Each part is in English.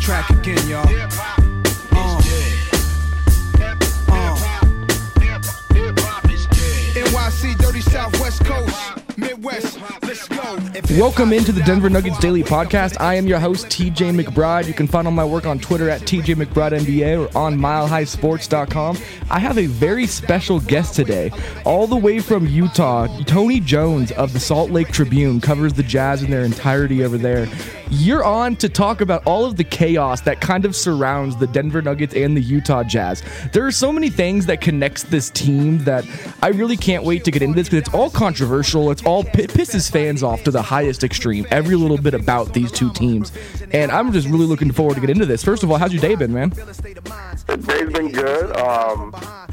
Track again, y'all. NYC, Dirty Southwest Coast, Midwest, let's go. Welcome into the Denver Nuggets Daily Podcast. I am your host, TJ McBride. You can find all my work on Twitter at TJ McBride NBA or on MileHighSports.com. I have a very special guest today. All the way from Utah, Tony Jones of the Salt Lake Tribune covers the Jazz in their entirety over there. You're on to talk about all of the chaos that kind of surrounds the Denver Nuggets and the Utah Jazz. There are so many things that connects this team that I really can't wait to get into this, because it's all controversial. It's all pisses fans off to the highest extreme, every little bit about these two teams. And I'm just really looking forward to get into this. First of all, how's your day been, man? The day's been good.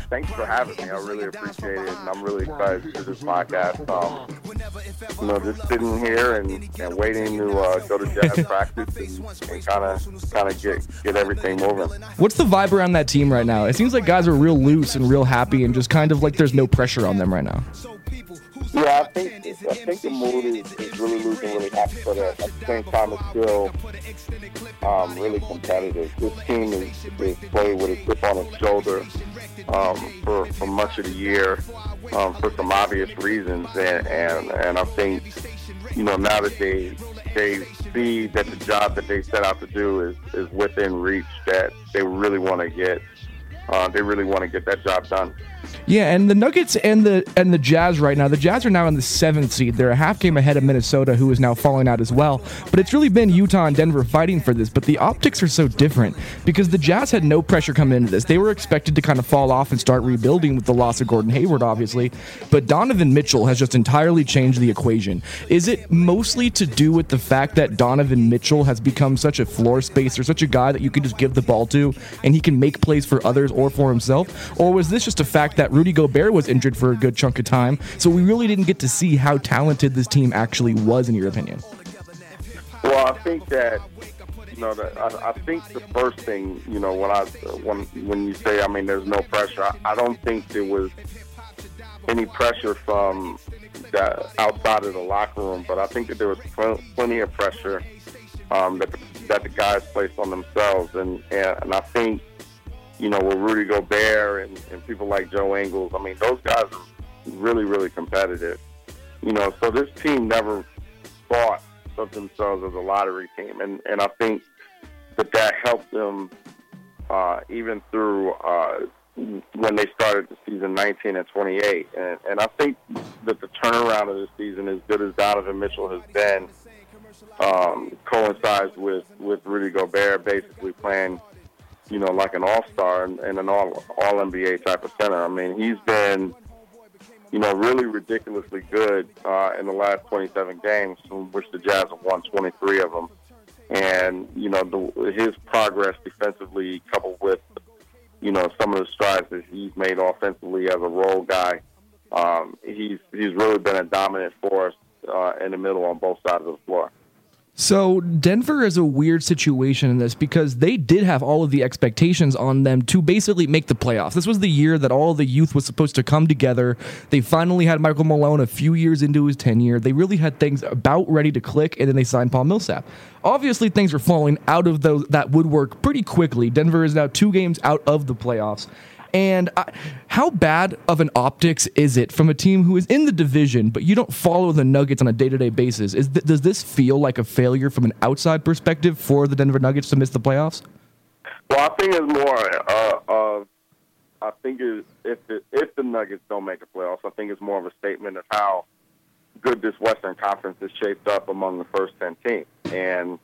Thanks for having me. I really appreciate it, and I'm really excited to do this podcast. Just sitting here and waiting to go to Jazz practice and kind of get everything moving. What's the vibe around that team right now? It seems like guys are real loose and real happy, and just kind of like there's no pressure on them right now. Yeah, I think the mood is really loose and really happy, but at the same time, it's still really competitive. This team is playing with a chip on its shoulder for much of the year for some obvious reasons, and I think now that they see that the job that they set out to do is within reach, that they really want to get. They really want to get that job done. Yeah, and the Nuggets and the Jazz right now, the Jazz are now in the 7th seed. They're a half game ahead of Minnesota, who is now falling out as well. But it's really been Utah and Denver fighting for this. But the optics are so different, because the Jazz had no pressure coming into this. They were expected to kind of fall off and start rebuilding with the loss of Gordon Hayward, obviously. But Donovan Mitchell has just entirely changed the equation. Is it mostly to do with the fact that Donovan Mitchell has become such a floor spacer, such a guy that you can just give the ball to, and he can make plays for others or for himself? Or was this just a fact that Rudy Gobert was injured for a good chunk of time, so we really didn't get to see how talented this team actually was, in your opinion? Well, I think that, I think the first thing, when you say, there's no pressure, I don't think there was any pressure from outside of the locker room, but I think that there was plenty of pressure that the guys placed on themselves, and I think, with Rudy Gobert and people like Joe Ingles, those guys are really, really competitive. So this team never thought of themselves as a lottery team. And I think that helped them even through when they started the season 19 and 28. And I think that the turnaround of this season, as good as Donovan Mitchell has been, coincides with Rudy Gobert basically playing like an all-star and an all NBA type of center. He's been, really ridiculously good in the last 27 games, from which the Jazz have won 23 of them. And, his progress defensively, coupled with, some of the strides that he's made offensively as a role guy, he's really been a dominant force in the middle on both sides of the floor. So Denver is a weird situation in this because they did have all of the expectations on them to basically make the playoffs. This was the year that all the youth was supposed to come together. They finally had Michael Malone a few years into his tenure. They really had things about ready to click, and then they signed Paul Millsap. Obviously, things were falling out of that woodwork pretty quickly. Denver is now 2 games out of the playoffs. And how bad of an optics is it from a team who is in the division, but you don't follow the Nuggets on a day-to-day basis? Does this feel like a failure from an outside perspective for the Denver Nuggets to miss the playoffs? Well, I think it's more I think if the Nuggets don't make the playoffs, I think it's more of a statement of how good this Western Conference is shaped up among the first 10 teams. And,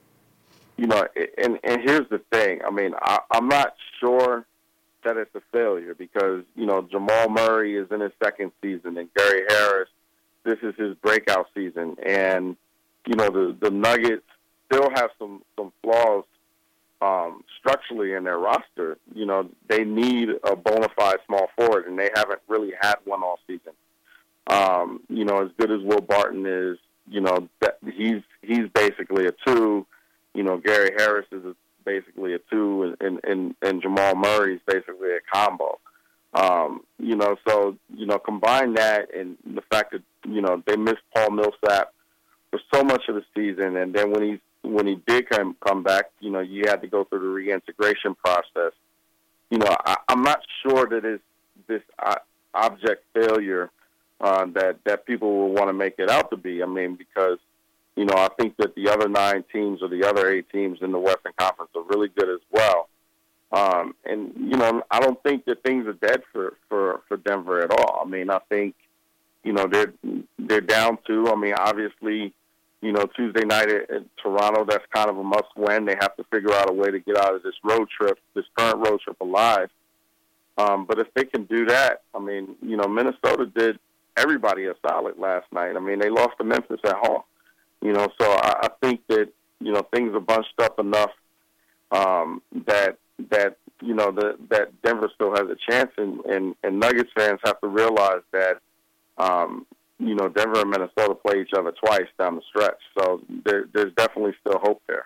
you know, and here's the thing. I mean, I'm not sure that it's a failure because, you know, Jamal Murray is in his second season and Gary Harris, this is his breakout season. And, you know, the Nuggets still have some flaws structurally in their roster. You know, they need a bona fide small forward, and they haven't really had one all season. You know, as good as Will Barton is, you know, he's basically a 2. You know, Gary Harris is basically a 2, and Jamal Murray's basically a combo. You know, so, you know, combine that and the fact that, you know, they missed Paul Millsap for so much of the season, and then when he did come back, you know, you had to go through the reintegration process. You know, I'm not sure that it's this object failure that people will want to make it out to be. I mean, because, you know, I think that the other 9 teams or the other 8 teams in the Western Conference are really good as well. And, you know, I don't think that things are dead for Denver at all. I mean, I think, you know, they're down 2. I mean, obviously, you know, Tuesday night at Toronto, that's kind of a must-win. They have to figure out a way to get out of this current road trip alive. But if they can do that, I mean, you know, Minnesota did everybody a solid last night. I mean, they lost to Memphis at home. You know, so I think that, you know, things are bunched up enough that you know, that Denver still has a chance, and Nuggets fans have to realize that, you know, Denver and Minnesota play each other twice down the stretch. So there's definitely still hope there.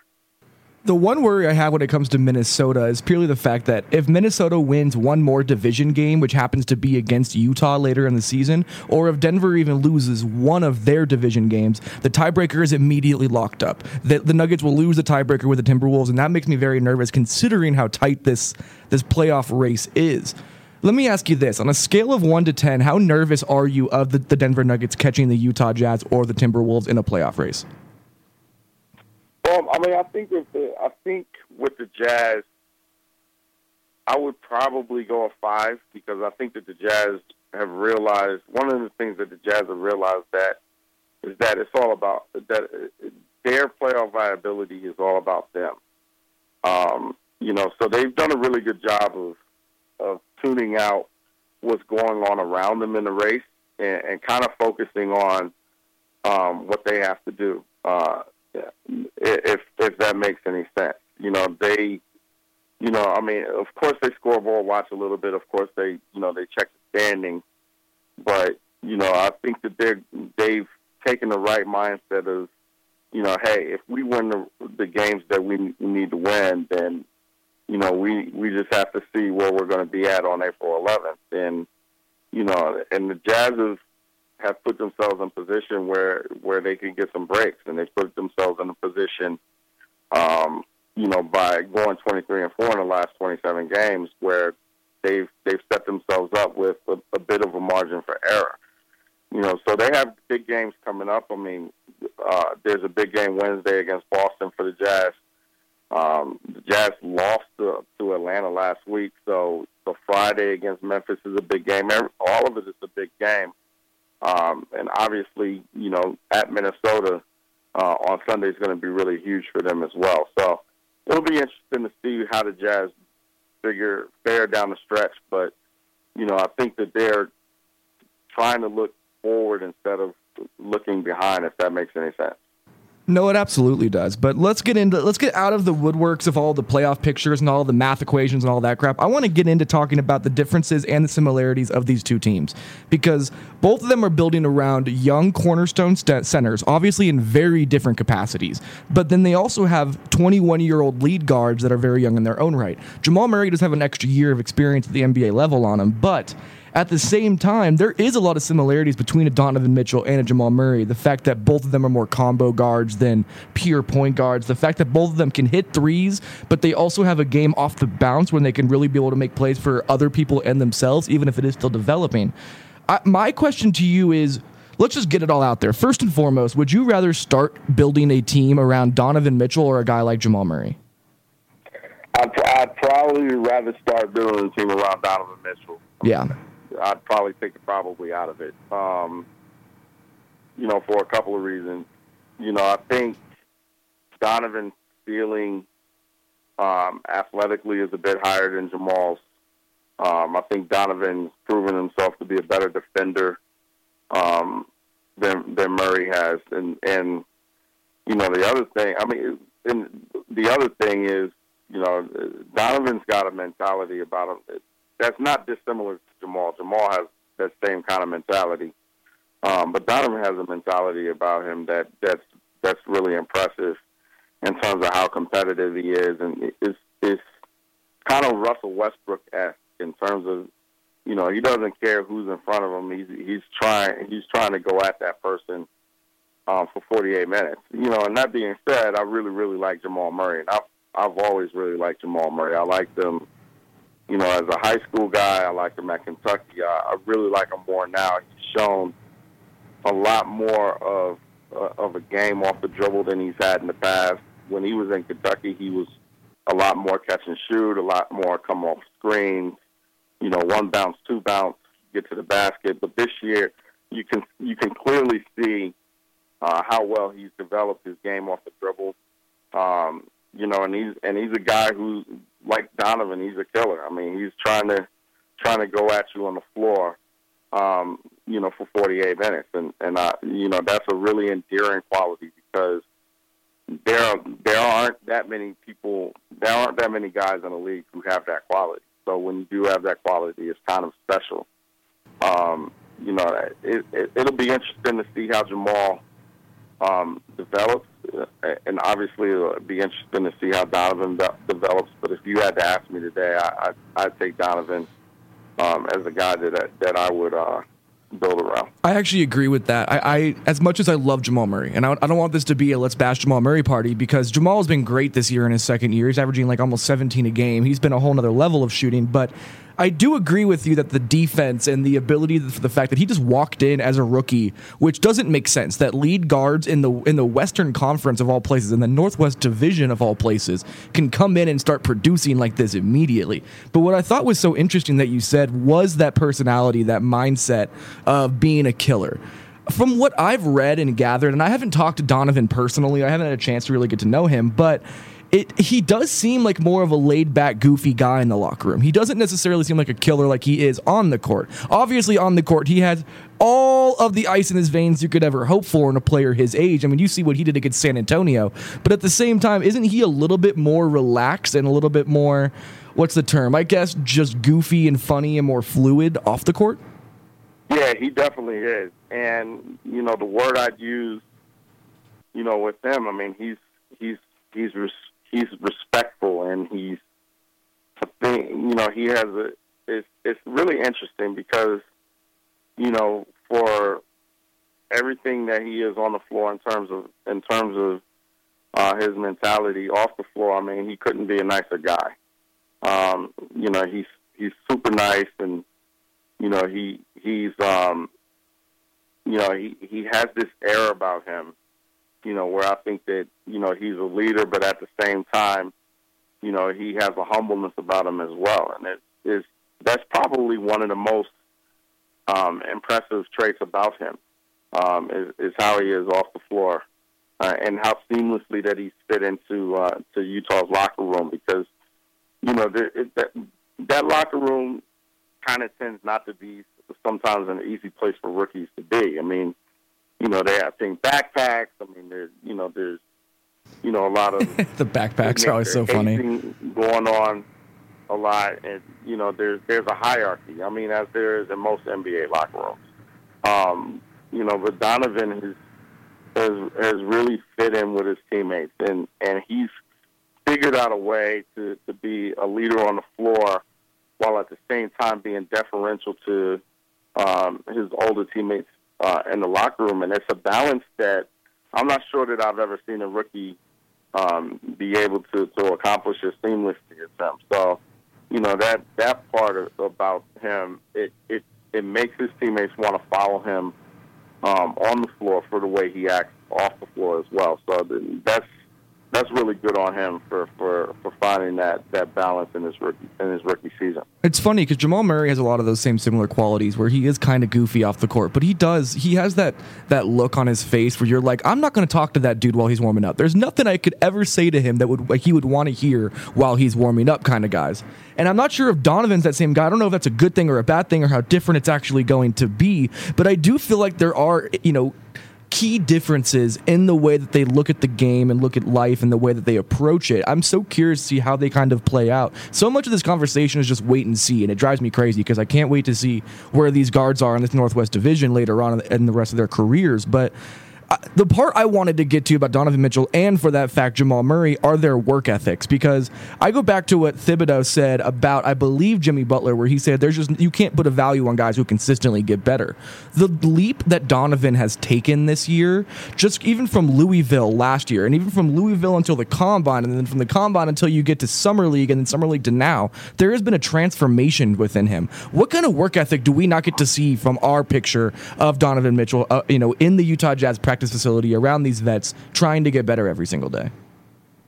The one worry I have when it comes to Minnesota is purely the fact that if Minnesota wins one more division game, which happens to be against Utah later in the season, or if Denver even loses one of their division games, the tiebreaker is immediately locked up. The Nuggets will lose the tiebreaker with the Timberwolves, and that makes me very nervous considering how tight this playoff race is. Let me ask you this. On a scale of 1 to 10, how nervous are you of the Denver Nuggets catching the Utah Jazz or the Timberwolves in a playoff race? I mean, I think with the Jazz, I would probably go a 5 because I think that the Jazz have realized one of the things that the Jazz have realized that is that it's all about that their playoff viability is all about them. You know, so they've done a really good job of tuning out what's going on around them in the race and kind of focusing on what they have to do. Yeah, if that makes any sense. You know, they, you know, I mean, of course they scoreboard watch a little bit. Of course they, you know, they check the standings. But, you know, I think that they've taken the right mindset of, you know, hey, if we win the games that we need to win, then, you know, we just have to see where we're going to be at on April 11th. And, you know, and the Jazz have put themselves in position where they could get some breaks, and they put themselves in a position, you know, by going 23-4 in the last 27 games, where they've set themselves up with a bit of a margin for error. You know, so they have big games coming up. I mean, there's a big game Wednesday against Boston for the Jazz. The Jazz lost to Atlanta last week, so Friday against Memphis is a big game. All of it is a big game. And obviously, you know, at Minnesota on Sunday is going to be really huge for them as well. So it'll be interesting to see how the Jazz fare down the stretch. But, you know, I think that they're trying to look forward instead of looking behind, if that makes any sense. No, it absolutely does. But let's get out of the woodworks of all the playoff pictures and all the math equations and all that crap. I want to get into talking about the differences and the similarities of these two teams, because both of them are building around young cornerstone centers, obviously in very different capacities. But then they also have 21-year-old lead guards that are very young in their own right. Jamal Murray does have an extra year of experience at the NBA level on him, but at the same time, there is a lot of similarities between a Donovan Mitchell and a Jamal Murray. The fact that both of them are more combo guards than pure point guards. The fact that both of them can hit threes, but they also have a game off the bounce when they can really be able to make plays for other people and themselves, even if it is still developing. My question to you is, let's just get it all out there. First and foremost, would you rather start building a team around Donovan Mitchell or a guy like Jamal Murray? I'd probably rather start building a team around Donovan Mitchell. Yeah. I'd probably take the probably out of it, for a couple of reasons. I think Donovan's ceiling athletically is a bit higher than Jamal's. I think Donovan's proven himself to be a better defender than Murray has. And the other thing is, Donovan's got a mentality about him that's not dissimilar to Jamal. Jamal has that same kind of mentality. But Donovan has a mentality about him that's really impressive in terms of how competitive he is. And it's kind of Russell Westbrook-esque in terms of, he doesn't care who's in front of him. He's trying to go at that person for 48 minutes. And that being said, I really, really like Jamal Murray. And I've always really liked Jamal Murray. I liked him. As a high school guy, I liked him at Kentucky. I really like him more now. He's shown a lot more of a game off the dribble than he's had in the past. When he was in Kentucky, he was a lot more catch and shoot, a lot more come off screen, one bounce, two bounce, get to the basket. But this year, you can clearly see how well he's developed his game off the dribble. And he's a guy who's like Donovan. He's a killer. He's trying to go at you on the floor, for 48 minutes, and that's a really endearing quality because there aren't that many guys in the league who have that quality. So when you do have that quality, it's kind of special. It'll be interesting to see how Jamal develops. And obviously, it'll be interesting to see how Donovan develops. But if you had to ask me today, I'd take Donovan as a guy that I would build around. I actually agree with that. I as much as I love Jamal Murray, and I don't want this to be a let's bash Jamal Murray party, because Jamal has been great this year in his second year. He's averaging like almost 17 a game. He's been a whole nother level of shooting, but I do agree with you that the defense and the ability for the fact that he just walked in as a rookie, which doesn't make sense, that lead guards in the Western Conference of all places, in the Northwest Division of all places, can come in and start producing like this immediately. But what I thought was so interesting that you said was that personality, that mindset of being a killer. From what I've read and gathered, and I haven't talked to Donovan personally, I haven't had a chance to really get to know him, but he does seem like more of a laid-back, goofy guy in the locker room. He doesn't necessarily seem like a killer like he is on the court. Obviously, on the court, he has all of the ice in his veins you could ever hope for in a player his age. You see what he did against San Antonio. But at the same time, isn't he a little bit more relaxed and a little bit more, what's the term? I guess just goofy and funny and more fluid off the court? Yeah, he definitely is. And, the word I'd use, with him, he's respectful, and it's really interesting because, for everything that he is on the floor in terms of his mentality off the floor, he couldn't be a nicer guy. He's super nice, and, he has this air about him, where I think that, he's a leader, but at the same time, he has a humbleness about him as well. And that's probably one of the most impressive traits about him, is how he is off the floor and how seamlessly that he's fit into to Utah's locker room, because, that locker room kind of tends not to be sometimes an easy place for rookies to be. you know, they have things, backpacks. I mean, there's a lot of the backpacks are always so funny going on a lot. And, you know, there's a hierarchy. I mean, as there is in most NBA locker rooms. But Donovan has really fit in with his teammates, and he's figured out a way to be a leader on the floor while at the same time being deferential to his older teammates in the locker room. And it's a balance that I'm not sure that I've ever seen a rookie be able to accomplish as seamlessly as him. So, you know, that part about him, it makes his teammates want to follow him on the floor for the way he acts off the floor as well. So that's really good on him for finding that balance in his rookie season. It's funny because Jamal Murray has a lot of those same similar qualities where he is kind of goofy off the court, but he has that look on his face where you're like, I'm not going to talk to that dude while he's warming up. There's nothing I could ever say to him that he would want to hear while he's warming up kind of guys. And I'm not sure if Donovan's that same guy. I don't know if that's a good thing or a bad thing or how different it's actually going to be, but I do feel like there are, key differences in the way that they look at the game and look at life and the way that they approach it. I'm so curious to see how they kind of play out. So much of this conversation is just wait and see, and it drives me crazy because I can't wait to see where these guards are in this Northwest Division later on in the rest of their careers. But the part I wanted to get to about Donovan Mitchell and, for that fact, Jamal Murray are their work ethics, because I go back to what Thibodeau said about, I believe, Jimmy Butler, where he said you can't put a value on guys who consistently get better. The leap that Donovan has taken this year, just even from Louisville last year and even from Louisville until the Combine and then from the Combine until you get to Summer League and then Summer League to now, there has been a transformation within him. What kind of work ethic do we not get to see from our picture of Donovan Mitchell in the Utah Jazz practice facility around these vets trying to get better every single day?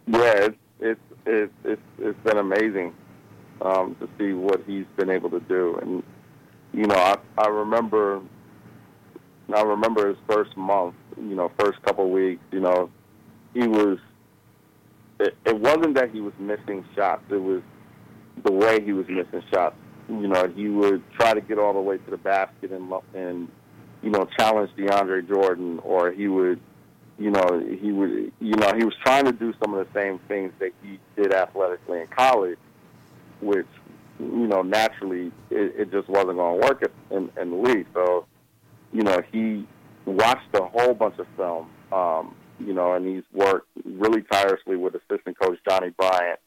Yeah, it's been amazing to see what he's been able to do. And I remember his first month, first couple weeks, he was, it wasn't that he was missing shots, it was the way he was missing shots. He would try to get all the way to the basket and challenge DeAndre Jordan, or he was trying to do some of the same things that he did athletically in college, which, naturally it just wasn't going to work in the league. So, he watched a whole bunch of film, and he's worked really tirelessly with assistant coach Johnny Bryant,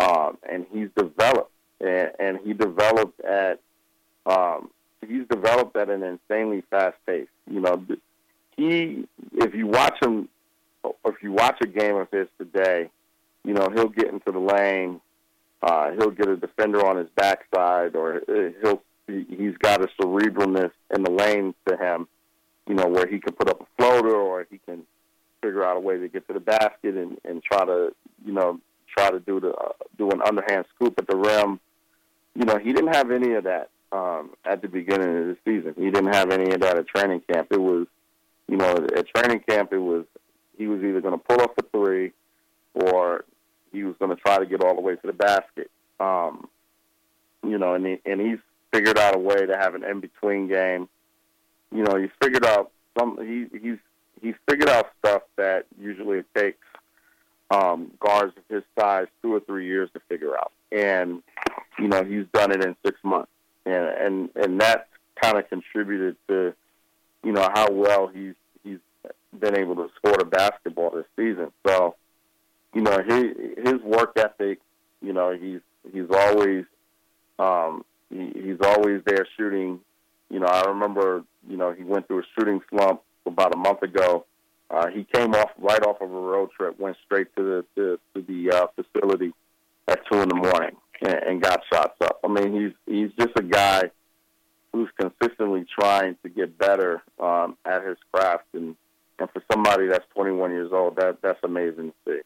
and he's developed, and he developed at, he's developed at an insanely fast pace. If you watch a game of his today, he'll get into the lane, he'll get a defender on his backside, or he's got a cerebralness in the lane to him, where he can put up a floater or he can figure out a way to get to the basket and try to do an underhand scoop at the rim. He didn't have any of that. At the beginning of the season, he didn't have any of that at training camp. It was, at training camp, he was either going to pull up the three, or he was going to try to get all the way to the basket. And he's figured out a way to have an in-between game. He's figured out he's figured out stuff that usually takes guards of his size 2 or 3 years to figure out, and he's done it in 6 months. And that kind of contributed to, how well he's been able to score the basketball this season. So, his work ethic, he's always there shooting. I remember, he went through a shooting slump about a month ago. He came right off of a road trip, went straight to the facility at 2 a.m. and got shots up. I mean, he's just a guy who's consistently trying to get better at his craft, and for somebody that's 21 years old, that's amazing to see.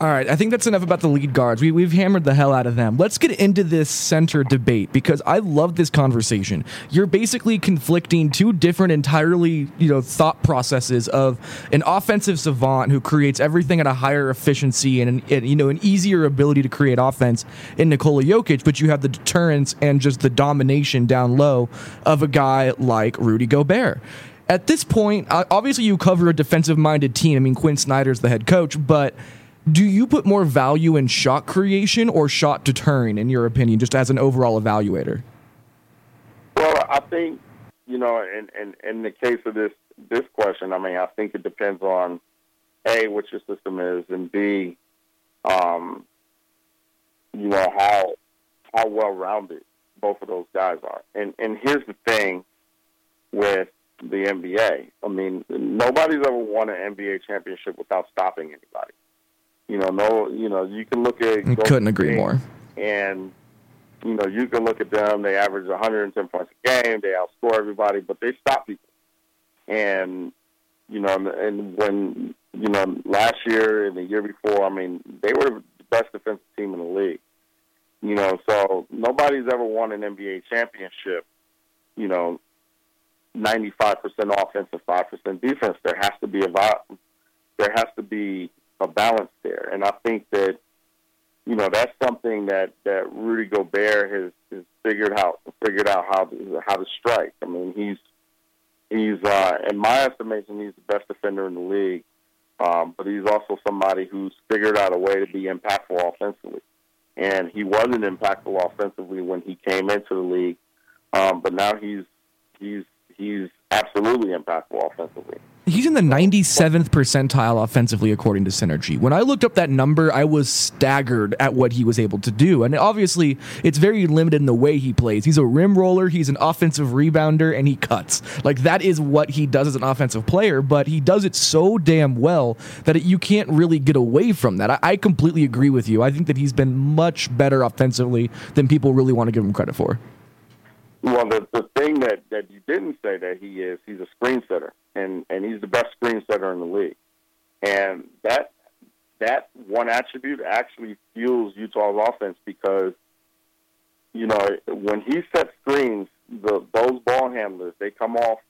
All right, I think that's enough about the lead guards. We've hammered the hell out of them. Let's get into this center debate, because I love this conversation. You're basically conflicting two different entirely, thought processes of an offensive savant who creates everything at a higher efficiency and an easier ability to create offense in Nikola Jokic, but you have the deterrence and just the domination down low of a guy like Rudy Gobert. at this point, obviously you cover a defensive-minded team. I mean, Quinn Snyder's the head coach, but do you put more value in shot creation or shot deterring, in your opinion, just as an overall evaluator? Well, I think, you know, in the case of this question, I mean, I think it depends on, A, what your system is, and B, you know, how well-rounded both of those guys are. And here's the thing with the NBA. I mean, nobody's ever won an NBA championship without stopping anybody. You know, you can look at... I couldn't agree more. And, you know, you can look at them. They average 110 points a game. They outscore everybody, but they stop people. And, you know, and when, you know, last year and the year before, I mean, they were the best defensive team in the league. You know, so nobody's ever won an NBA championship, you know, 95% offense and 5% defense. There has to be a balance there. And I think that, you know, that's something that Rudy Gobert has figured out how to strike. I mean, he's in my estimation, he's the best defender in the league. But he's also somebody who's figured out a way to be impactful offensively. And he wasn't impactful offensively when he came into the league, but now he's absolutely impactful offensively. He's in the 97th percentile offensively, according to Synergy. When I looked up that number, I was staggered at what he was able to do. And obviously, it's very limited in the way he plays. He's a rim roller, he's an offensive rebounder, and he cuts. Like, that is what he does as an offensive player, but he does it so damn well that you can't really get away from that. I completely agree with you. I think that he's been much better offensively than people really want to give him credit for. Well, the thing that you didn't say that he is, he's a screen setter, and he's the best screen setter in the league. And that one attribute actually fuels Utah's offense because, you know, when he sets screens, those ball handlers, they come off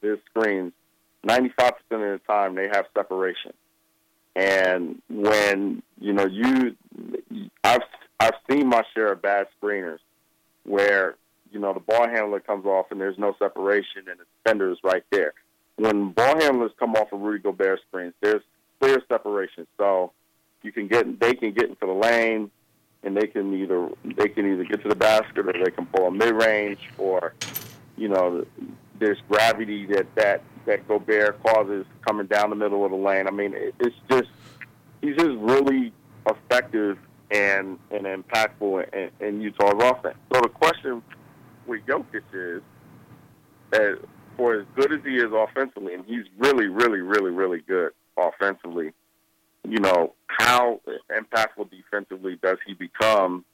their screens 95% of the time they have separation. And when, you know, I've seen my share of bad screeners where, you know, the ball handler comes off and there's no separation and the defender is right there. When ball handlers come off of Rudy Gobert screens, there's clear separation. So they can get into the lane and they can either get to the basket or they can pull a mid-range, or, you know, there's gravity that Gobert causes coming down the middle of the lane. I mean, it's just, he's just really effective and impactful in Utah's offense. So the question with Jokic is, for as good as he is offensively, and he's really, really, really, really good offensively, you know, how impactful defensively does he become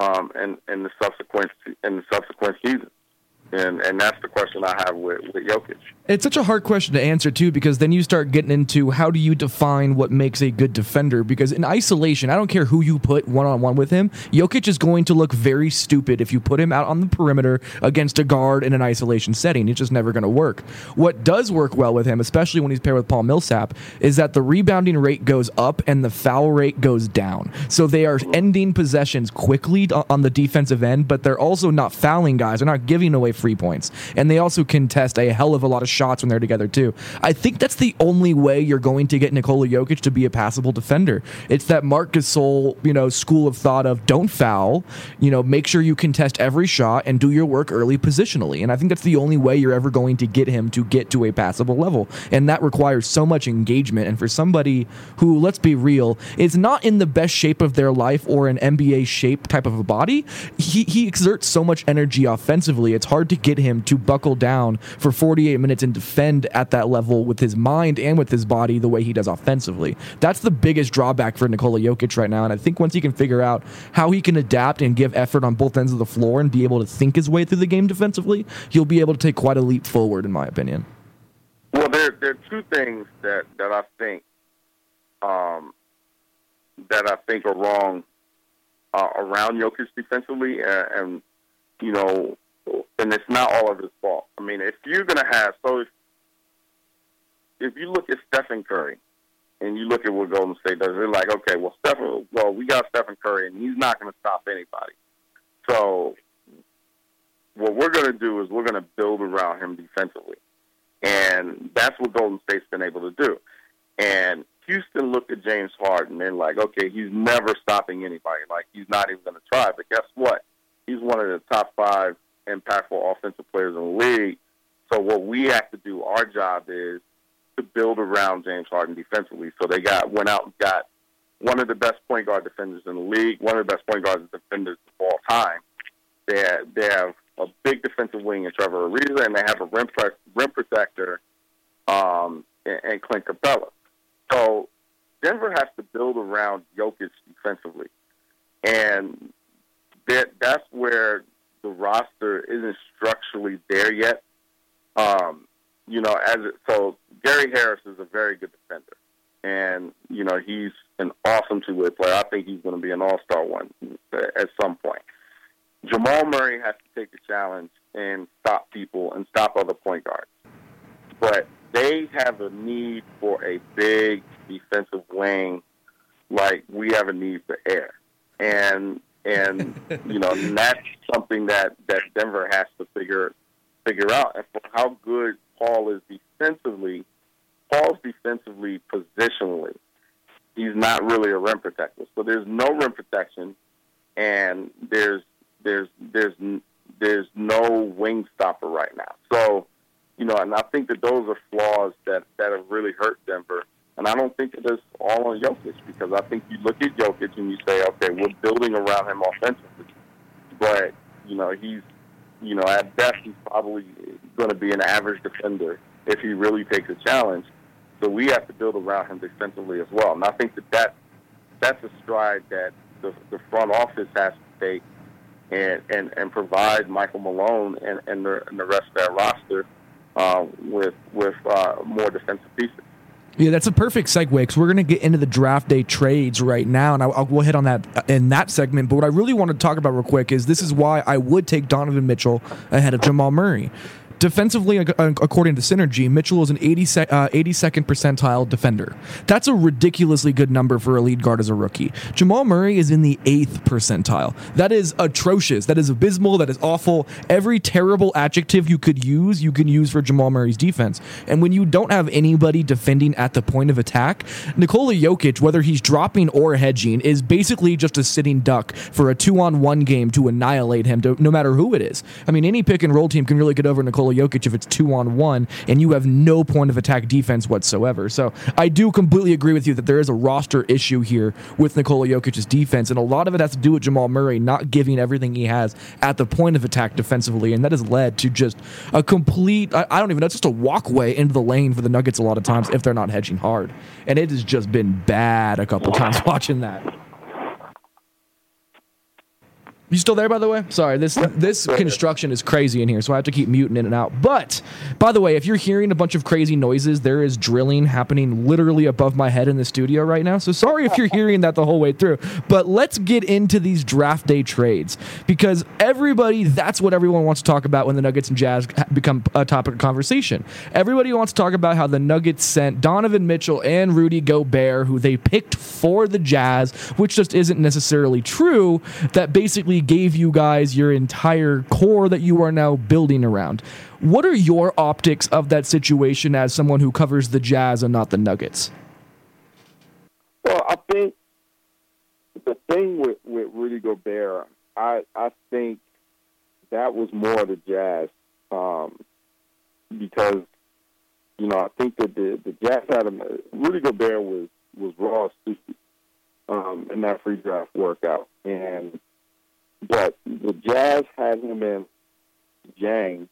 in the subsequent season? And that's the question I have with Jokic. It's such a hard question to answer, too, because then you start getting into how do you define what makes a good defender? Because in isolation, I don't care who you put one-on-one with him, Jokic is going to look very stupid if you put him out on the perimeter against a guard in an isolation setting. It's just never going to work. What does work well with him, especially when he's paired with Paul Millsap, is that the rebounding rate goes up and the foul rate goes down. So they are ending possessions quickly on the defensive end, but they're also not fouling guys. They're not giving away free points, and they also contest a hell of a lot of shots when they're together too. I think that's the only way you're going to get Nikola Jokic to be a passable defender. It's that Marc Gasol, you know, school of thought of don't foul, you know, make sure you contest every shot and do your work early positionally. And I think that's the only way you're ever going to get him to get to a passable level, and that requires so much engagement. And for somebody who, let's be real, is not in the best shape of their life or an NBA shape type of a body, he exerts so much energy offensively. It's hard to get him to buckle down for 48 minutes and defend at that level with his mind and with his body the way he does offensively. That's the biggest drawback for Nikola Jokic right now, and I think once he can figure out how he can adapt and give effort on both ends of the floor and be able to think his way through the game defensively, he'll be able to take quite a leap forward, in my opinion. Well, there are two things that I think are wrong around Jokic defensively, and you know, and it's not all of his fault. I mean, if you're going to have... So if you look at Stephen Curry and you look at what Golden State does, they're like, okay, we got Stephen Curry, and he's not going to stop anybody. So what we're going to do is we're going to build around him defensively. And that's what Golden State's been able to do. And Houston looked at James Harden and like, okay, he's never stopping anybody. Like, he's not even going to try. But guess what? He's one of the top five impactful offensive players in the league. So what we have to do, our job is to build around James Harden defensively. So they went out and got one of the best point guard defenders in the league, one of the best point guard defenders of all time. They have a big defensive wing in Trevor Ariza, and they have a rim protector and Clint Capella. So Denver has to build around Jokic defensively. And that's where the roster isn't structurally there yet. So Gary Harris is a very good defender. And, you know, he's an awesome two-way player. I think he's going to be an all-star one at some point. Jamal Murray has to take the challenge and stop people and stop other point guards. But they have a need for a big defensive wing like we have a need for air. And you know, that's something that Denver has to figure out. And for how good Paul is defensively, Paul's defensively positionally. He's not really a rim protector. So there's no rim protection, and there's no wing stopper right now. So, you know, and I think that those are flaws that have really hurt Denver. And I don't think it is all on Jokic, because I think you look at Jokic and you say, okay, we're building around him offensively. But, you know, he's, you know, at best he's probably going to be an average defender if he really takes a challenge. So we have to build around him defensively as well. And I think that's a stride that the front office has to take and provide Michael Malone and the rest of their roster with more defensive pieces. Yeah, that's a perfect segue, because we're going to get into the draft day trades right now, and we'll hit on that in that segment. But what I really want to talk about real quick is this is why I would take Donovan Mitchell ahead of Jamal Murray. Defensively, according to Synergy, Mitchell is an 82nd percentile defender. That's a ridiculously good number for a lead guard as a rookie. Jamal Murray is in the 8th percentile. That is atrocious. That is abysmal. That is awful. Every terrible adjective you can use for Jamal Murray's defense. And when you don't have anybody defending at the point of attack, Nikola Jokic, whether he's dropping or hedging, is basically just a sitting duck for a 2-on-1 game to annihilate him, no matter who it is. I mean, any pick and roll team can really get over Nikola Jokic if it's 2-on-1 and you have no point of attack defense whatsoever. So I do completely agree with you that there is a roster issue here with Nikola Jokic's defense, and a lot of it has to do with Jamal Murray not giving everything he has at the point of attack defensively, and that has led to just a complete, I don't even know, it's just a walkway into the lane for the Nuggets a lot of times if they're not hedging hard. And it has just been bad a couple times watching that. You still there, by the way? Sorry, this construction is crazy in here, so I have to keep muting in and out. But, by the way, if you're hearing a bunch of crazy noises, there is drilling happening literally above my head in the studio right now, so sorry if you're hearing that the whole way through. But let's get into these draft day trades, because that's what everyone wants to talk about when the Nuggets and Jazz become a topic of conversation. Everybody wants to talk about how the Nuggets sent Donovan Mitchell and Rudy Gobert, who they picked for the Jazz, which just isn't necessarily true, that basically gave you guys your entire core that you are now building around. What are your optics of that situation as someone who covers the Jazz and not the Nuggets? Well, I think the thing with Rudy Gobert, I think that was more the Jazz because, you know, I think that the Jazz had him. Rudy Gobert was raw sushi in that free draft workout. But the Jazz had him in Jang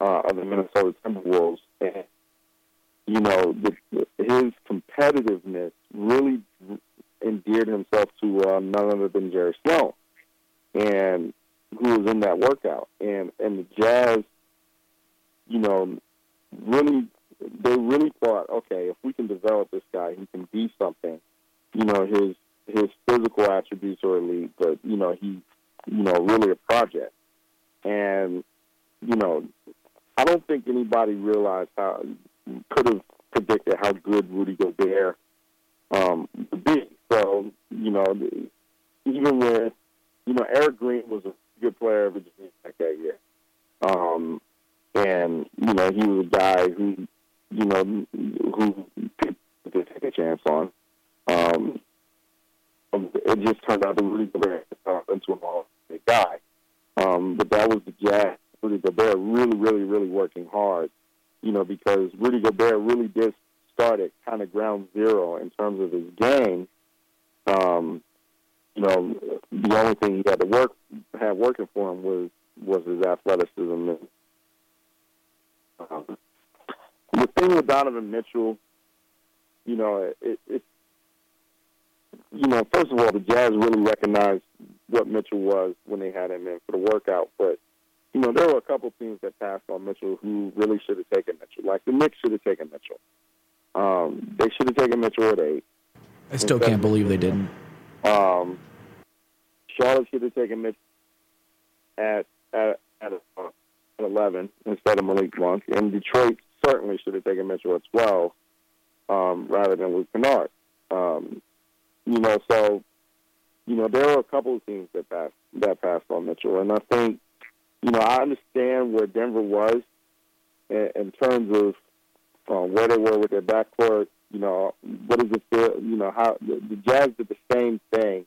of the Minnesota Timberwolves, and, you know, his competitiveness really endeared himself to none other than Jerry Sloan, and who was in that workout. And the Jazz, you know, really thought, okay, if we can develop this guy, he can be something. You know, his physical attributes are elite, but, you know, he's, you know, really a project. And, you know, I don't think anybody realized could have predicted how good Rudy Gobert would be. So, you know, even when, you know, Eric Green was a good player every year that year. And, you know, he was a guy who, you know, who to take a chance on. It just turned out that Rudy Gobert into an all-star guy. But that was the Jazz. Rudy Gobert really working hard, you know, because Rudy Gobert really did start at kind of ground zero in terms of his game. You know, the only thing he had to have working for him was his athleticism. The thing with Donovan Mitchell, you know, you know, first of all, the Jazz really recognized what Mitchell was when they had him in for the workout. But, you know, there were a couple teams that passed on Mitchell who really should have taken Mitchell. Like the Knicks should have taken Mitchell. They should have taken Mitchell at 8. I still can't believe they didn't. Charlotte should have taken Mitchell at 11 instead of Malik Monk. And Detroit certainly should have taken Mitchell at 12 rather than Luke Kennard. You know, so, you know, there were a couple of teams that passed on Mitchell. And I think, you know, I understand where Denver was in terms of where they were with their backcourt. You know, what is it, you know, how the Jazz did the same thing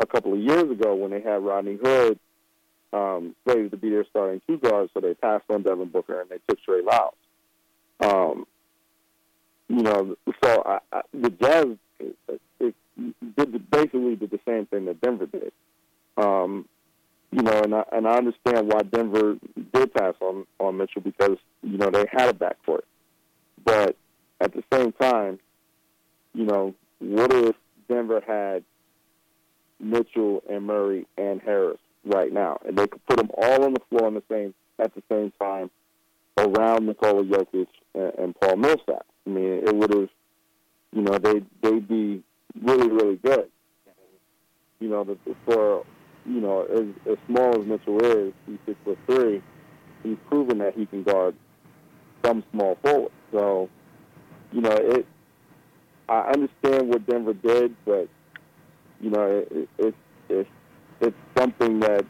a couple of years ago when they had Rodney Hood slated to be their starting two guards, so they passed on Devin Booker and they took Trey Lyles. You know, so the Jazz basically did the same thing that Denver did. You know, and I understand why Denver did pass on Mitchell because, you know, they had a backcourt. But at the same time, you know, what if Denver had Mitchell and Murray and Harris right now, and they could put them all on the floor at the same time around Nikola Jokic and Paul Millsap? I mean, it would have, you know, they'd be really good. You know, for, you know, as small as Mitchell is, he's 6'3", he's proven that he can guard some small forward. So, you know, I understand what Denver did, but, you know, it's something that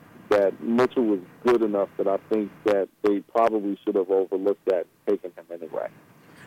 Mitchell was good enough that I think that they probably should have overlooked that and taken him anyway.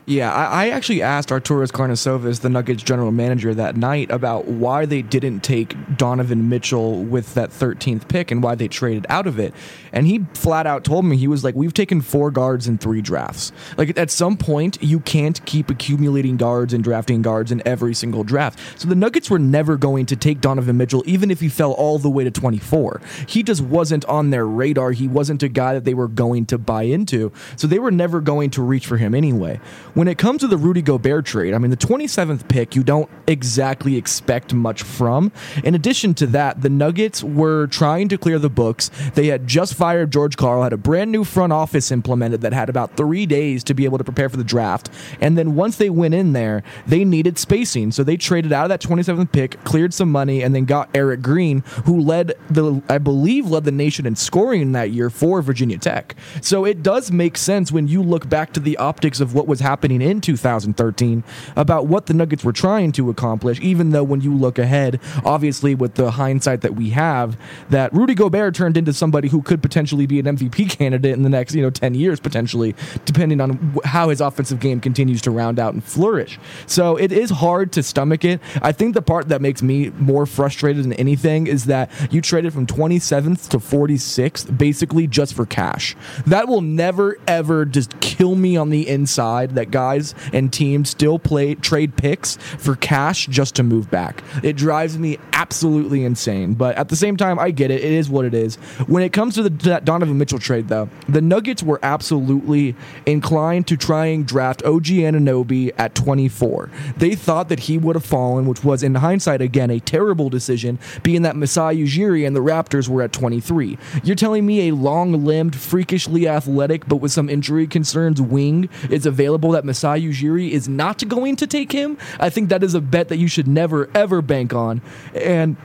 Yeah, I actually asked Arturas Karnisovas, the Nuggets general manager, that night about why they didn't take Donovan Mitchell with that 13th pick and why they traded out of it. And he flat out told me, he was like, we've taken 4 guards in 3 drafts. Like, at some point, you can't keep accumulating guards and drafting guards in every single draft. So the Nuggets were never going to take Donovan Mitchell, even if he fell all the way to 24. He just wasn't on their radar. He wasn't a guy that they were going to buy into. So they were never going to reach for him anyway. When it comes to the Rudy Gobert trade, I mean, the 27th pick, you don't exactly expect much from. In addition to that, the Nuggets were trying to clear the books. They had just fired George Karl, had a brand new front office implemented that had about 3 days to be able to prepare for the draft. And then once they went in there, they needed spacing. So they traded out of that 27th pick, cleared some money, and then got Eric Green, who led the nation in scoring that year for Virginia Tech. So it does make sense when you look back to the optics of what was happening in 2013 about what the Nuggets were trying to accomplish, even though when you look ahead, obviously with the hindsight that we have, that Rudy Gobert turned into somebody who could potentially be an MVP candidate in the next, you know, 10 years, potentially, depending on how his offensive game continues to round out and flourish. So it is hard to stomach it. I think the part that makes me more frustrated than anything is that you traded from 27th to 46th, basically just for cash. That will never, ever just kill me on the inside that guys and teams still trade picks for cash just to move back. It drives me absolutely insane. But at the same time, I get it. It is what it is. When it comes to that Donovan Mitchell trade, though, the Nuggets were absolutely inclined to try and draft OG Anunoby at 24. They thought that he would have fallen, which was, in hindsight, again, a terrible decision, being that Masai Ujiri and the Raptors were at 23. You're telling me a long-limbed, freakishly athletic, but with some injury concerns wing is available that Masai Ujiri is not going to take him? I think that is a bet that you should never, ever bank on. And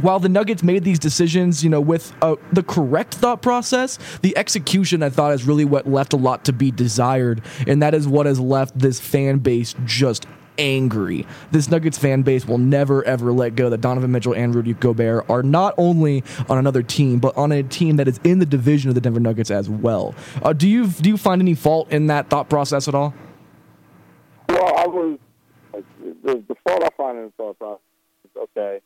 while the Nuggets made these decisions, you know, with the correct thought process, the execution, I thought, is really what left a lot to be desired. And that is what has left this fan base just angry. This Nuggets fan base will never, ever let go that Donovan Mitchell and Rudy Gobert are not only on another team, but on a team that is in the division of the Denver Nuggets as well. Do you find any fault in that thought process at all? Well, I was the fault I find in the thought process is, okay,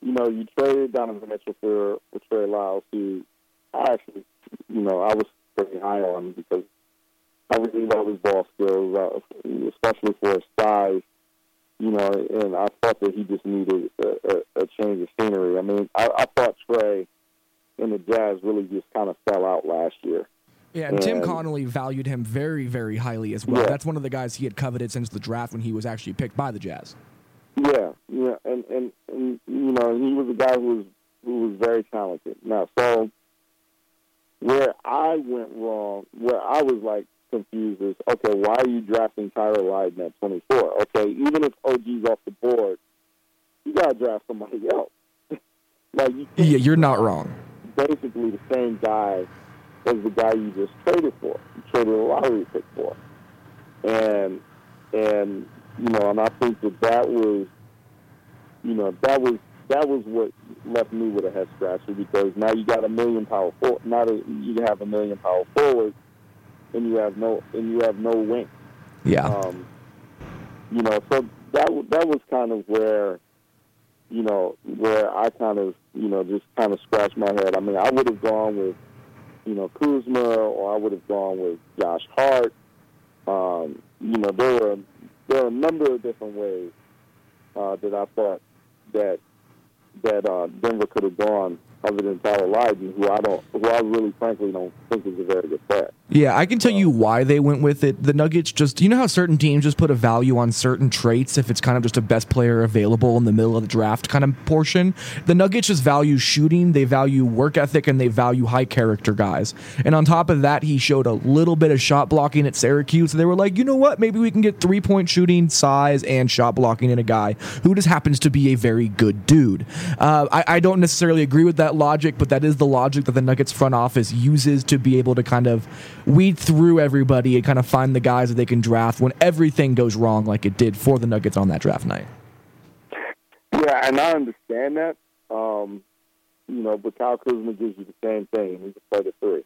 you know, you traded Donovan Mitchell for Trey Lyles, who I actually, you know, I was pretty high on because I really love his ball skills, especially for his size, you know, and I thought that he just needed a change of scenery. I mean, I thought Trey and the Jazz really just kind of fell out last year. Yeah, and Tim Connolly valued him very, very highly as well. Yeah. That's one of the guys he had coveted since the draft when he was actually picked by the Jazz. Yeah, and you know, he was a guy who was very talented. Now, so where I went wrong, where I was like confused is, okay, why are you drafting Tyler Lydon at 24? Okay, even if OG's off the board, you gotta draft somebody else. Like, you're not wrong. Basically, the same guy as the guy you just traded for, you traded a lottery pick for, and you know, and I think that was, you know, that was what left me with a head scratcher, because now you got you have a million power forwards, and you have no wing. Yeah. You know, so that was kind of where, you know, where I kind of, you know, just kind of scratched my head. I mean, I would have gone with, you know, Kuzma, or I would have gone with Josh Hart. You know, there were a number of different ways that I thought that Denver could have gone, other than Tyler Lydon, who I really, frankly, don't think is a very good player. Yeah, I can tell you why they went with it. The Nuggets just, you know how certain teams just put a value on certain traits if it's kind of just a best player available in the middle of the draft kind of portion? The Nuggets just value shooting, they value work ethic, and they value high character guys. And on top of that, he showed a little bit of shot blocking at Syracuse, and they were like, you know what, maybe we can get three-point shooting, size, and shot blocking in a guy who just happens to be a very good dude. I don't necessarily agree with that logic, but that is the logic that the Nuggets front office uses to be able to kind of weed through everybody and kind of find the guys that they can draft when everything goes wrong like it did for the Nuggets on that draft night. Yeah, and I understand that. You know, but Kyle Kuzma gives you the same thing. He can play the three.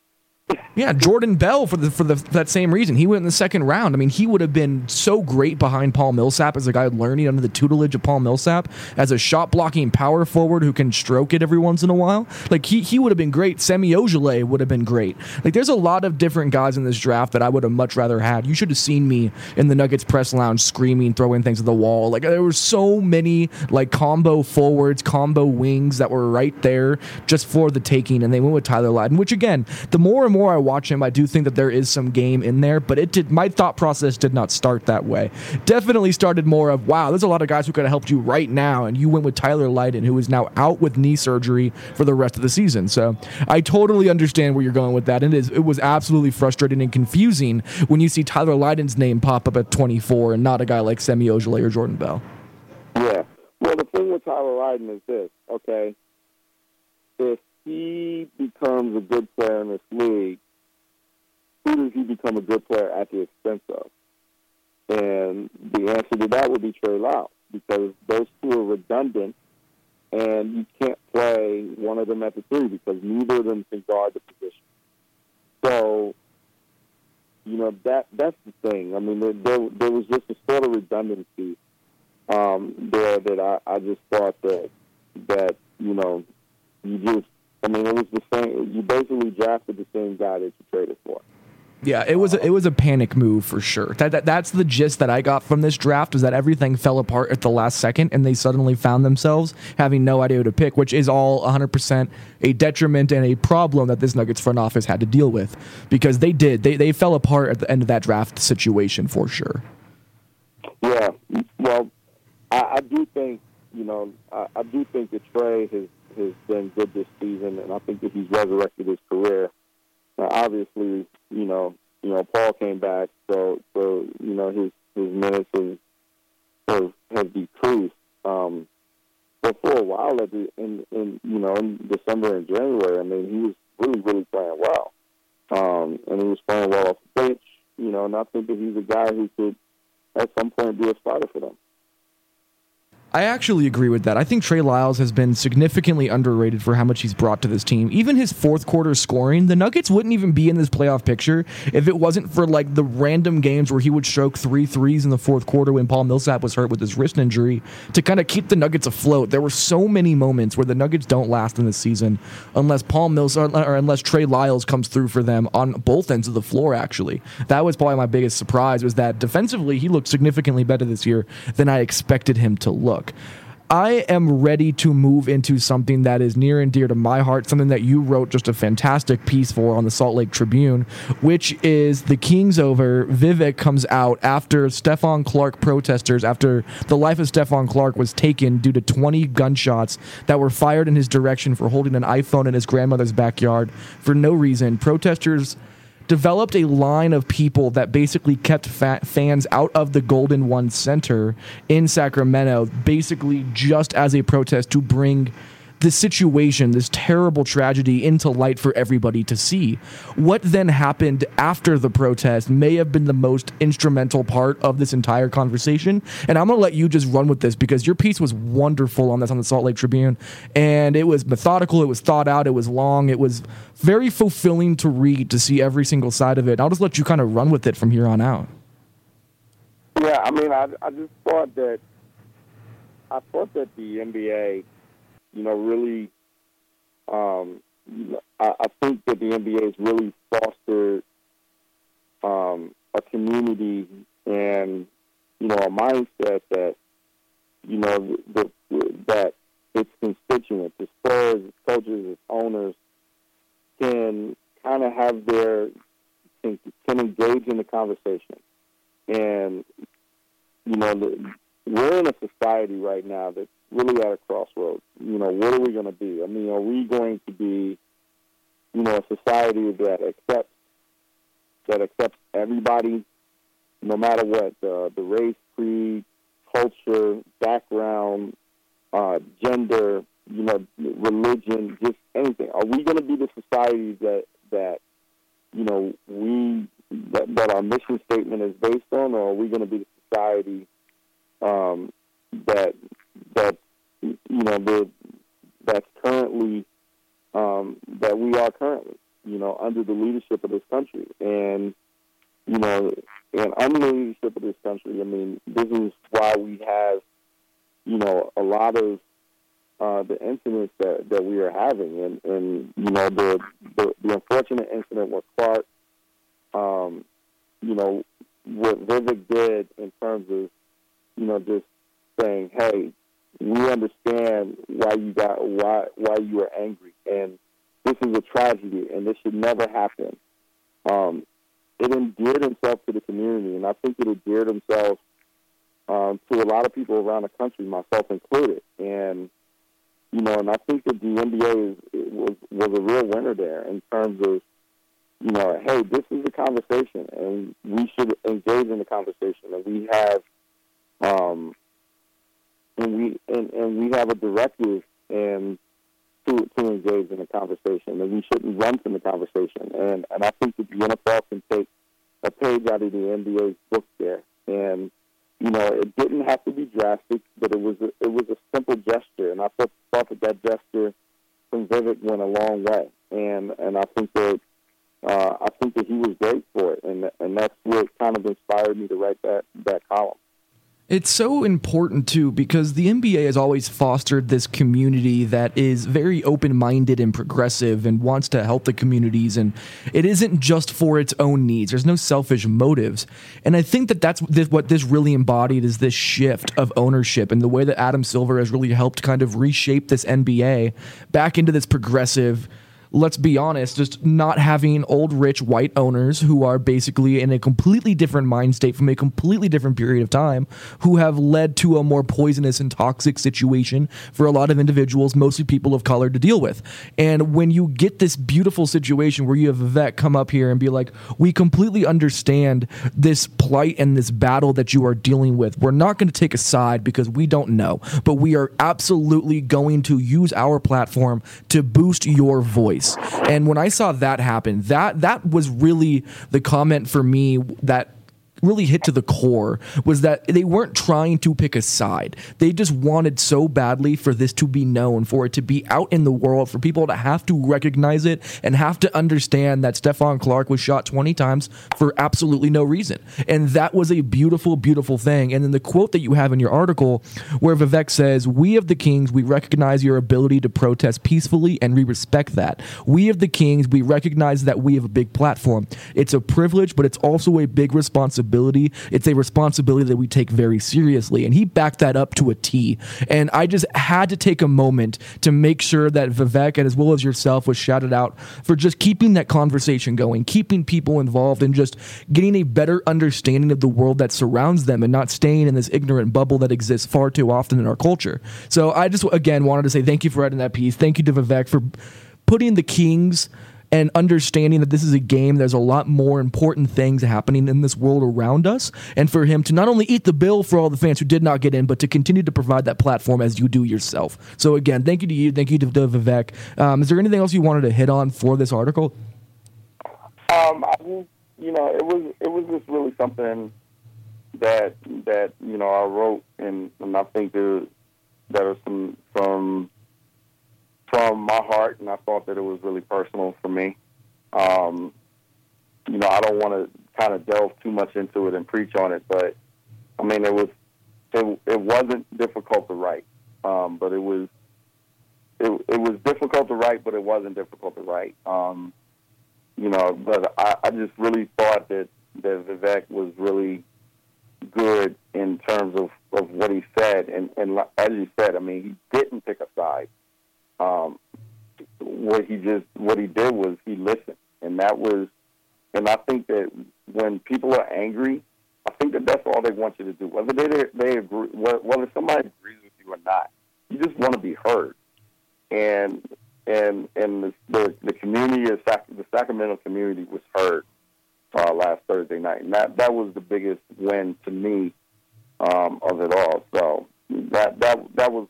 Yeah, Jordan Bell for that same reason. He went in the second round. I mean, he would have been so great behind Paul Millsap as a guy learning under the tutelage of Paul Millsap as a shot-blocking power forward who can stroke it every once in a while. Like, he would have been great. Semi Ojeleye would have been great. Like, there's a lot of different guys in this draft that I would have much rather had. You should have seen me in the Nuggets press lounge screaming, throwing things at the wall. Like, there were so many, like, combo forwards, combo wings that were right there just for the taking, and they went with Tyler Lydon, which, again, the more and more I watch him, I do think that there is some game in there, but my thought process did not start that way. Definitely started more of, wow, there's a lot of guys who could have helped you right now, and you went with Tyler Lydon, who is now out with knee surgery for the rest of the season. So I totally understand where you're going with that, and it was absolutely frustrating and confusing when you see Tyler Lydon's name pop up at 24 and not a guy like Semi Ojeleye or Jordan Bell. Yeah. Well, the thing with Tyler Lydon is this, okay? If he becomes a good player in this league, who does he become a good player at the expense of? And the answer to that would be Trey Lyles, because those two are redundant, and you can't play one of them at the three because neither of them can guard the position. So, you know, that's the thing. I mean, there was just a sort of redundancy there that I just thought that you know, you just, I mean, it was the same. You basically drafted the same guy that you traded for. Yeah, it was a panic move for sure. That's the gist that I got from this draft, is that everything fell apart at the last second, and they suddenly found themselves having no idea who to pick, which is all 100% a detriment and a problem that this Nuggets front office had to deal with, because they did. They fell apart at the end of that draft situation for sure. Yeah, well, I do think, you know, I do think that Trey has been good this season, and I think that he's resurrected his career. Now, obviously, you know, Paul came back, so you know, his minutes have decreased. But for a while, in December and January, I mean, he was really playing well, and he was playing well off the bench. You know, and I think that he's a guy who could at some point be a starter for them. I actually agree with that. I think Trey Lyles has been significantly underrated for how much he's brought to this team. Even his fourth quarter scoring, the Nuggets wouldn't even be in this playoff picture if it wasn't for like the random games where he would stroke 3 threes in the fourth quarter when Paul Millsap was hurt with his wrist injury to kind of keep the Nuggets afloat. There were so many moments where the Nuggets don't last in this season unless Paul Millsap or unless Trey Lyles comes through for them on both ends of the floor. Actually, that was probably my biggest surprise, was that defensively he looked significantly better this year than I expected him to look. I am ready to move into something that is near and dear to my heart, something that you wrote just a fantastic piece for on the Salt Lake Tribune, which is the Kings over. Vivek comes out after Stephon Clark protesters, after the life of Stephon Clark was taken due to 20 gunshots that were fired in his direction for holding an iPhone in his grandmother's backyard for no reason. Protesters developed a line of people that basically kept fans out of the Golden One Center in Sacramento, basically just as a protest to bring this situation, this terrible tragedy, into light for everybody to see. What then happened after the protest may have been the most instrumental part of this entire conversation. And I'm going to let you just run with this because your piece was wonderful on this on the Salt Lake Tribune. And it was methodical. It was thought out. It was long. It was very fulfilling to read, to see every single side of it. I'll just let you kind of run with it from here on out. Yeah, I mean, I just thought that the NBA, you know, really, I think that the NBA has really fostered a community and, you know, a mindset that, you know, that its constituents, its players, its coaches, its owners can kind of have their, can engage in the conversation. And, you know, we're in a society right now that's really at a crossroads. You know, what are we going to be? I mean, are we going to be, you know, a society that accepts everybody, no matter what, the race, creed, culture, background, gender, you know, religion, just anything? Are we going to be the society that you know, that our mission statement is based on, or are we going to be the society that you know, that's currently that we are currently, you know, under the leadership of this country? And, you know, and under the leadership of this country, I mean, this is why we have, you know, a lot of the incidents that we are having, and you know, the unfortunate incident with Clark, you know, what Vivek did in terms of, you know, just saying, hey, we understand why you are angry, and this is a tragedy, and this should never happen. It endeared himself to the community, and I think it endeared himself to a lot of people around the country, myself included. And you know, and I think that the NBA was a real winner there in terms of, you know, hey, this is a conversation, and we should engage in the conversation, and we have. And we have a directive and to engage in the conversation, and we shouldn't run from the conversation. And I think that the NFL can take a page out of the NBA's book there. And you know, it didn't have to be drastic, but it was a simple gesture, and I thought that gesture from Vivek went a long way. And I think that he was great for it, and that's what kind of inspired me to write that column. It's so important, too, because the NBA has always fostered this community that is very open-minded and progressive and wants to help the communities, and it isn't just for its own needs. There's no selfish motives, and I think that's what this really embodied is this shift of ownership and the way that Adam Silver has really helped kind of reshape this NBA back into this progressive, let's be honest, just not having old, rich, white owners who are basically in a completely different mind state from a completely different period of time, who have led to a more poisonous and toxic situation for a lot of individuals, mostly people of color, to deal with. And when you get this beautiful situation where you have Vivek come up here and be like, we completely understand this plight and this battle that you are dealing with. We're not going to take a side because we don't know, but we are absolutely going to use our platform to boost your voice. And when I saw that happen, that was really the comment for me that really hit to the core was that they weren't trying to pick a side. They just wanted so badly for this to be known, for it to be out in the world, for people to have to recognize it and have to understand that Stephon Clark was shot 20 times for absolutely no reason. And that was a beautiful, beautiful thing. And then the quote that you have in your article where Vivek says, "We of the Kings, we recognize your ability to protest peacefully, and we respect that. We of the Kings, we recognize that we have a big platform. It's a privilege, but it's also a big responsibility. It's a responsibility that we take very seriously." And he backed that up to a T. And I just had to take a moment to make sure that Vivek, and as well as yourself, was shouted out for just keeping that conversation going, keeping people involved, and just getting a better understanding of the world that surrounds them and not staying in this ignorant bubble that exists far too often in our culture. So I just, again, wanted to say thank you for writing that piece. Thank you to Vivek for putting the Kings and understanding that this is a game, there's a lot more important things happening in this world around us, and for him to not only eat the bill for all the fans who did not get in, but to continue to provide that platform as you do yourself. So again, thank you to you, thank you to Vivek. Is there anything else you wanted to hit on for this article? It was just really something that I wrote, and I think that was from my heart, and I thought that it was really personal for me. I don't want to kind of delve too much into it and preach on it, but I mean, it wasn't difficult to write, but it was difficult to write, but it wasn't difficult to write. But I just really thought that Vivek was really good in terms of what he said, and as you said, I mean, he didn't pick a side. What he did was he listened, and I think that when people are angry, I think that that's all they want you to do. Whether they agree, whether somebody agrees with you or not, you just want to be heard. And the community, the Sacramento community, was heard last Thursday night, and that was the biggest win to me of it all. So that was